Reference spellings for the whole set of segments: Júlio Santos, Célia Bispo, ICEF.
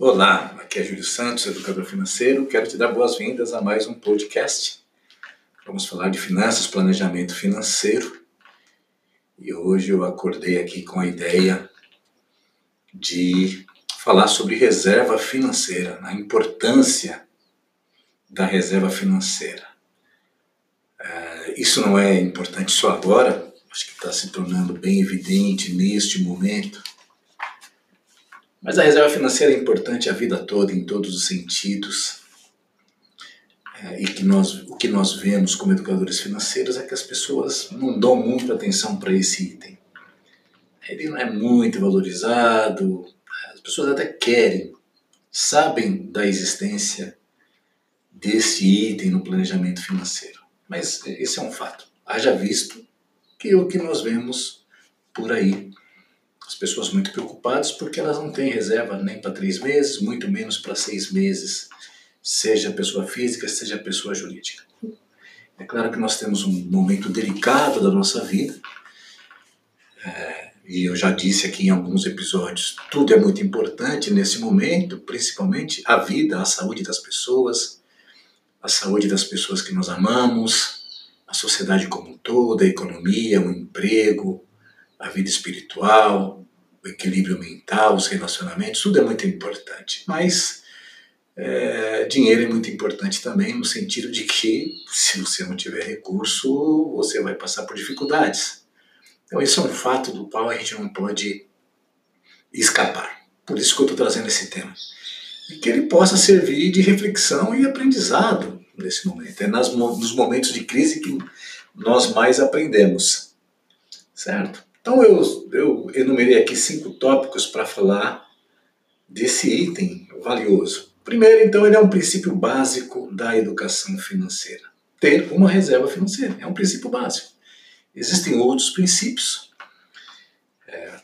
Olá, aqui é Júlio Santos, educador financeiro. Quero te dar boas-vindas a mais um podcast. Vamos falar de finanças, planejamento financeiro. E hoje eu acordei aqui com a ideia de falar sobre reserva financeira, a importância da reserva financeira. Isso não é importante só agora, acho que está se tornando bem evidente neste momento. Mas a reserva financeira é importante a vida toda, em todos os sentidos. E que o que nós vemos como educadores financeiros é que as pessoas não dão muita atenção para esse item. Ele não é muito valorizado, as pessoas até querem, sabem da existência desse item no planejamento financeiro. Mas esse é um fato. Haja visto que o que nós vemos por aí. As pessoas muito preocupadas porque elas não têm reserva nem para 3 meses, muito menos para 6 meses, seja pessoa física, seja pessoa jurídica. É claro que nós temos um momento delicado da nossa vida, e eu já disse aqui em alguns episódios, tudo é muito importante nesse momento, principalmente a vida, a saúde das pessoas, a saúde das pessoas que nós amamos, a sociedade como um todo, a economia, o emprego, a vida espiritual, o equilíbrio mental, os relacionamentos, tudo é muito importante. Mas dinheiro é muito importante também, no sentido de que, se você não tiver recurso, você vai passar por dificuldades. Então, esse é um fato do qual a gente não pode escapar. Por isso que eu estou trazendo esse tema. E que ele possa servir de reflexão e aprendizado nesse momento. É nos momentos de crise que nós mais aprendemos, certo? Então eu enumerei aqui 5 tópicos para falar desse item valioso. Primeiro, então, ele é um princípio básico da educação financeira. Ter uma reserva financeira é um princípio básico. Existem outros princípios,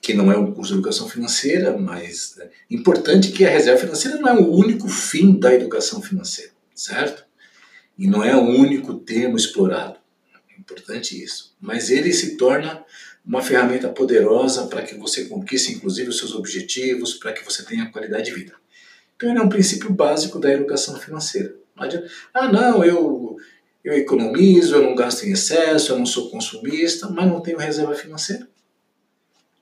que não é um curso de educação financeira, mas é importante que a reserva financeira não é o único fim da educação financeira, certo? E não é o único termo explorado. É importante isso. Mas ele se torna uma ferramenta poderosa para que você conquiste, inclusive, os seus objetivos, para que você tenha qualidade de vida. Então, ele é um princípio básico da educação financeira. Não adianta, eu economizo, eu não gasto em excesso, eu não sou consumista, mas não tenho reserva financeira.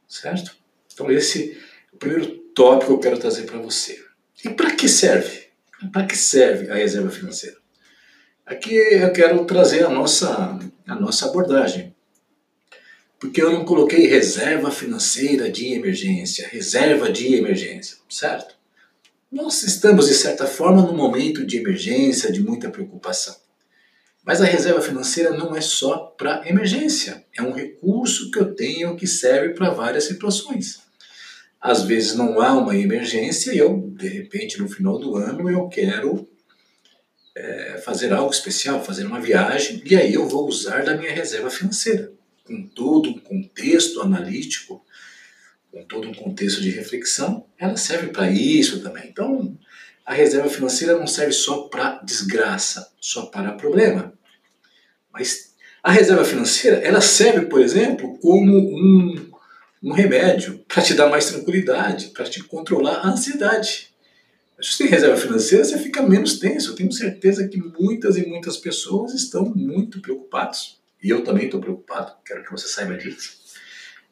Certo? Então, esse é o primeiro tópico que eu quero trazer para você. E para que serve? Para que serve a reserva financeira? Aqui eu quero trazer a nossa abordagem. Porque eu não coloquei reserva financeira de emergência, reserva de emergência, certo? Nós estamos, de certa forma, num momento de emergência, de muita preocupação. Mas a reserva financeira não é só para emergência. É um recurso que eu tenho que serve para várias situações. Às vezes não há uma emergência e eu, de repente, no final do ano, eu quero fazer algo especial, fazer uma viagem, e aí eu vou usar da minha reserva financeira. Com todo um contexto analítico, com todo um contexto de reflexão, ela serve para isso também. Então, a reserva financeira não serve só para desgraça, só para problema. Mas a reserva financeira, ela serve, por exemplo, como um remédio para te dar mais tranquilidade, para te controlar a ansiedade. Se você tem reserva financeira, você fica menos tenso. Eu tenho certeza que muitas e muitas pessoas estão muito preocupadas. E eu também estou preocupado, quero que você saiba disso,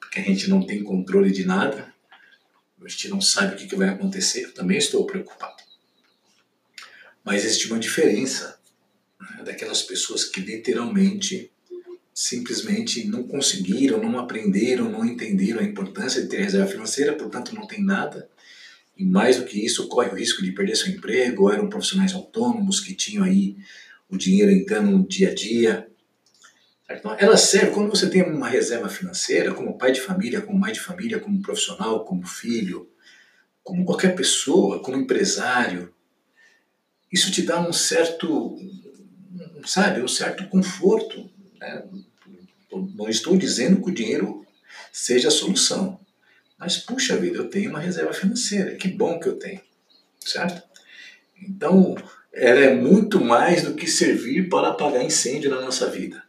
porque a gente não tem controle de nada, a gente não sabe o que vai acontecer, eu também estou preocupado. Mas existe uma diferença, né, daquelas pessoas que literalmente, simplesmente não conseguiram, não aprenderam, não entenderam a importância de ter reserva financeira, portanto não tem nada, e mais do que isso, corre o risco de perder seu emprego, ou eram profissionais autônomos que tinham aí o dinheiro entrando no dia a dia. Então, ela serve, quando você tem uma reserva financeira, como pai de família, como mãe de família, como profissional, como filho, como qualquer pessoa, como empresário, isso te dá um certo, sabe, um certo conforto, né? Não estou dizendo que o dinheiro seja a solução, mas, puxa vida, eu tenho uma reserva financeira, que bom que eu tenho, certo? Então, ela é muito mais do que servir para apagar incêndio na nossa vida.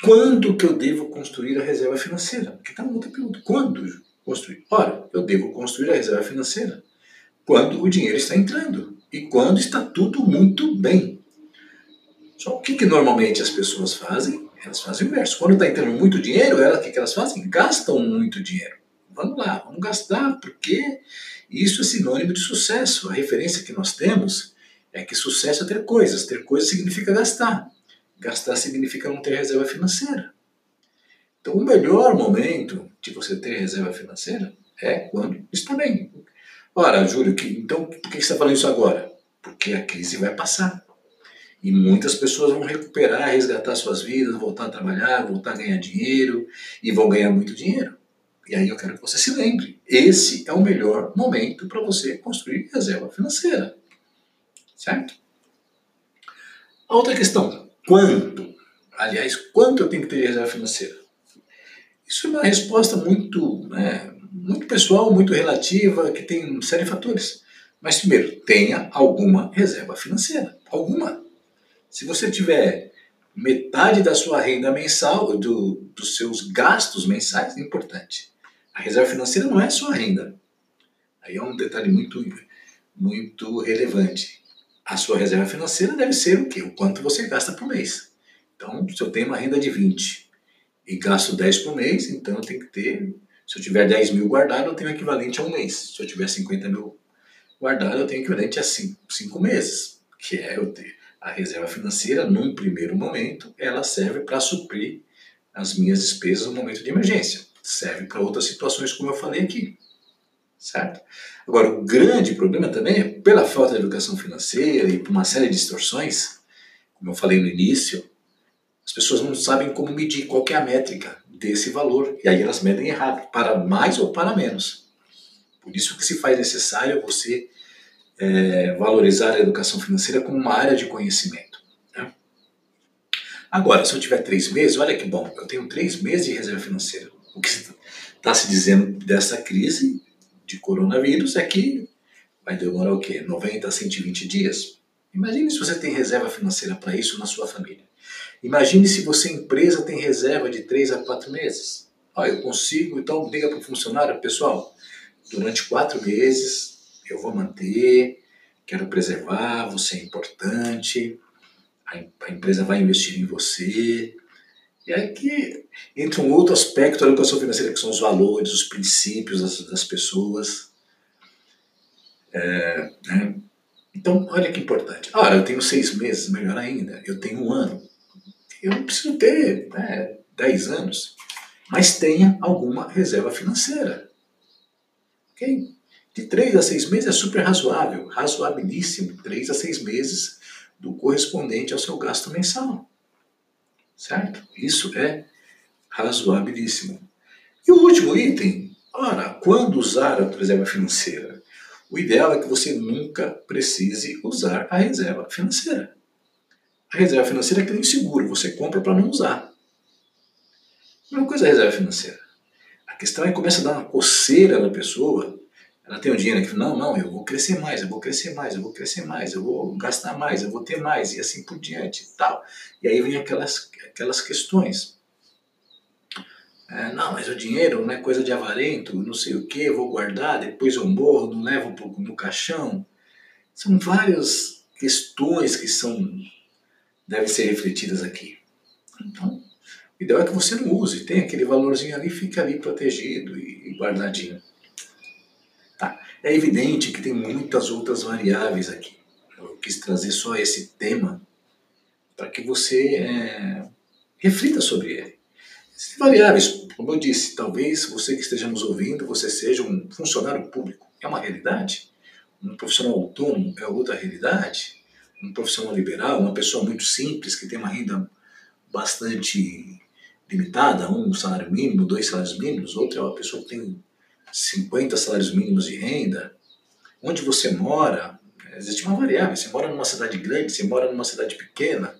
Quando que eu devo construir a reserva financeira? Porque está muita pergunta. Quando construir? Ora, eu devo construir a reserva financeira quando o dinheiro está entrando e quando está tudo muito bem. Só o que normalmente as pessoas fazem? Elas fazem o inverso. Quando está entrando muito dinheiro, o que elas fazem? Gastam muito dinheiro. Vamos lá, vamos gastar, porque isso é sinônimo de sucesso. A referência que nós temos é que sucesso é ter coisas. Ter coisas significa gastar. Gastar significa não ter reserva financeira. Então, o melhor momento de você ter reserva financeira é quando está bem. Ora, Júlio, então por que você está falando isso agora? Porque a crise vai passar. E muitas pessoas vão recuperar, resgatar suas vidas, voltar a trabalhar, voltar a ganhar dinheiro e vão ganhar muito dinheiro. E aí eu quero que você se lembre. Esse é o melhor momento para você construir reserva financeira. Certo? A outra questão. Quanto? Aliás, quanto eu tenho que ter de reserva financeira? Isso é uma resposta muito, muito pessoal, muito relativa, que tem uma série de fatores. Mas primeiro, tenha alguma reserva financeira. Alguma. Se você tiver metade da sua renda mensal, dos seus gastos mensais, é importante. A reserva financeira não é sua renda. Aí é um detalhe muito, muito relevante. A sua reserva financeira deve ser o quê? O quanto você gasta por mês. Então, se eu tenho uma renda de 20 e gasto 10 por mês, então eu tenho que ter... Se eu tiver 10 mil guardado, eu tenho o equivalente a um mês. Se eu tiver 50 mil guardado, eu tenho o equivalente a 5 meses, que é eu ter... A reserva financeira, num primeiro momento, ela serve para suprir as minhas despesas no momento de emergência. Serve para outras situações, como eu falei aqui. Certo? Agora, o grande problema também é, pela falta de educação financeira e por uma série de distorções, como eu falei no início, as pessoas não sabem como medir qual que é a métrica desse valor. E aí elas medem errado, para mais ou para menos. Por isso que se faz necessário você... valorizar a educação financeira como uma área de conhecimento. Né? Agora, se eu tiver 3 meses, olha que bom, eu tenho 3 meses de reserva financeira. O que está se dizendo dessa crise de coronavírus é que vai demorar o quê? 90 a 120 dias? Imagine se você tem reserva financeira para isso na sua família. Imagine se você, empresa, tem reserva de 3 a 4 meses. Ah, eu consigo, então liga para o funcionário, pessoal, durante 4 meses... Eu vou manter, quero preservar, você é importante, a empresa vai investir em você. E aí que entra um outro aspecto da educação financeira, que são os valores, os princípios das pessoas. Né? Então, olha que importante. Ah, eu tenho 6 meses, melhor ainda, eu tenho 1 ano. Eu não preciso ter 10 anos, mas tenha alguma reserva financeira. Ok? De 3 a 6 meses é super razoável, razoabilíssimo, 3 a 6 meses do correspondente ao seu gasto mensal, certo? Isso é razoabilíssimo. E o último item, ora, quando usar a reserva financeira? O ideal é que você nunca precise usar a reserva financeira. A reserva financeira é que nem seguro, você compra para não usar. A mesma coisa é a reserva financeira. A questão é que começa a dar uma coceira na pessoa. Ela tem um dinheiro que fala, não, eu vou crescer mais, eu vou crescer mais, eu vou crescer mais, eu vou gastar mais, eu vou ter mais, e assim por diante e tal. E aí vem aquelas questões. Não, mas o dinheiro não é coisa de avarento, não sei o que, eu vou guardar, depois eu morro, não levo no caixão. São várias questões que devem ser refletidas aqui. Então, o ideal é que você não use, tem aquele valorzinho ali, fica ali protegido e guardadinho. Tá. É evidente que tem muitas outras variáveis aqui. Eu quis trazer só esse tema para que você reflita sobre ele. Essas variáveis, como eu disse, talvez você que esteja nos ouvindo, você seja um funcionário público. É uma realidade. Um profissional autônomo é outra realidade. Um profissional liberal, uma pessoa muito simples, que tem uma renda bastante limitada, um salário mínimo, 2 salários mínimos, outra é uma pessoa que tem 50 salários mínimos de renda, onde você mora, existe uma variável, você mora numa cidade grande, você mora numa cidade pequena,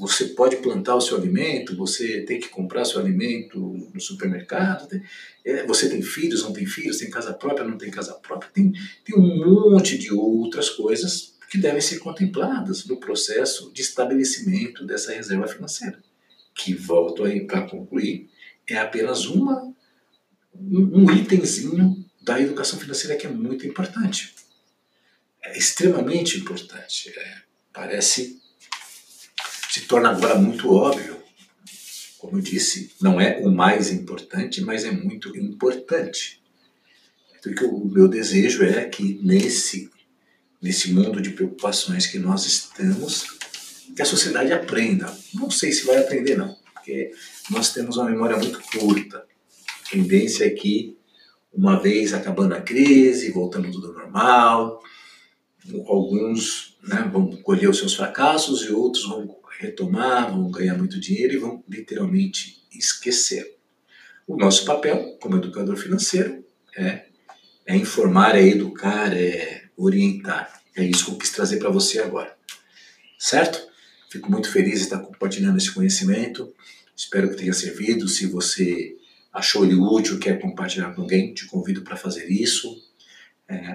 você pode plantar o seu alimento, você tem que comprar seu alimento no supermercado, você tem filhos, não tem filhos, tem casa própria, não tem casa própria, tem um monte de outras coisas que devem ser contempladas no processo de estabelecimento dessa reserva financeira, que, volto aí para concluir, é apenas um itemzinho da educação financeira, que é muito importante. É extremamente importante. Parece, se torna agora muito óbvio. Como eu disse, não é o mais importante, mas é muito importante. Então, o meu desejo é que nesse mundo de preocupações que nós estamos, que a sociedade aprenda. Não sei se vai aprender, não, porque nós temos uma memória muito curta. A tendência é que, uma vez acabando a crise, voltando tudo ao normal, alguns, né, vão colher os seus fracassos e outros vão retomar, vão ganhar muito dinheiro e vão literalmente esquecer. O nosso papel como educador financeiro é informar, é educar, é orientar. É isso que eu quis trazer para você agora. Certo? Fico muito feliz de estar compartilhando esse conhecimento. Espero que tenha servido. Se você achou ele útil, quer compartilhar com alguém, te convido para fazer isso.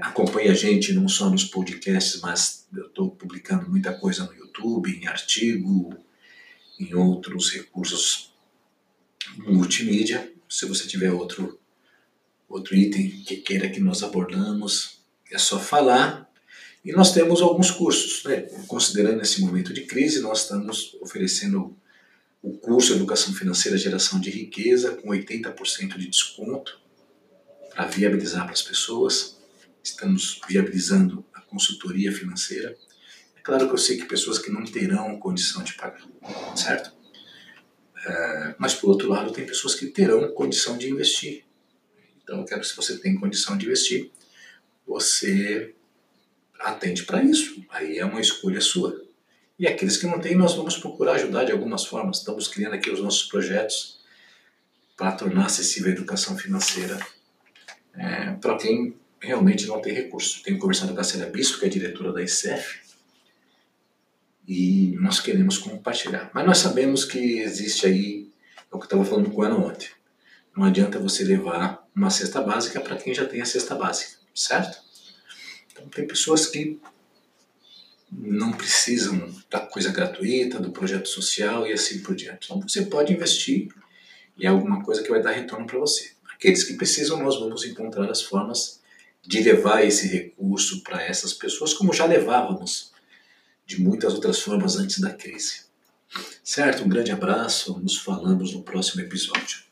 Acompanhe a gente não só nos podcasts, mas eu estou publicando muita coisa no YouTube, em artigo, em outros recursos multimídia. Se você tiver outro item que queira que nós abordamos, é só falar. E nós temos alguns cursos, né? Considerando esse momento de crise, nós estamos oferecendo o curso Educação Financeira Geração de Riqueza com 80% de desconto para viabilizar para as pessoas. Estamos viabilizando a consultoria financeira. É claro que eu sei que pessoas que não terão condição de pagar, certo? Mas, por outro lado, tem pessoas que terão condição de investir. Então, eu quero, se você tem condição de investir, você atende para isso. Aí é uma escolha sua. E aqueles que não têm, nós vamos procurar ajudar de algumas formas. Estamos criando aqui os nossos projetos para tornar acessível a educação financeira para quem realmente não tem recurso. Tenho conversado com a Célia Bispo, que é diretora da ICEF, e nós queremos compartilhar. Mas nós sabemos que existe aí, é o que eu estava falando com ela ontem, não adianta você levar uma cesta básica para quem já tem a cesta básica, certo? Então tem pessoas que não precisam da coisa gratuita, do projeto social e assim por diante. Então você pode investir em alguma coisa que vai dar retorno para você. Aqueles que precisam, nós vamos encontrar as formas de levar esse recurso para essas pessoas, como já levávamos de muitas outras formas antes da crise. Certo? Um grande abraço, nos falamos no próximo episódio.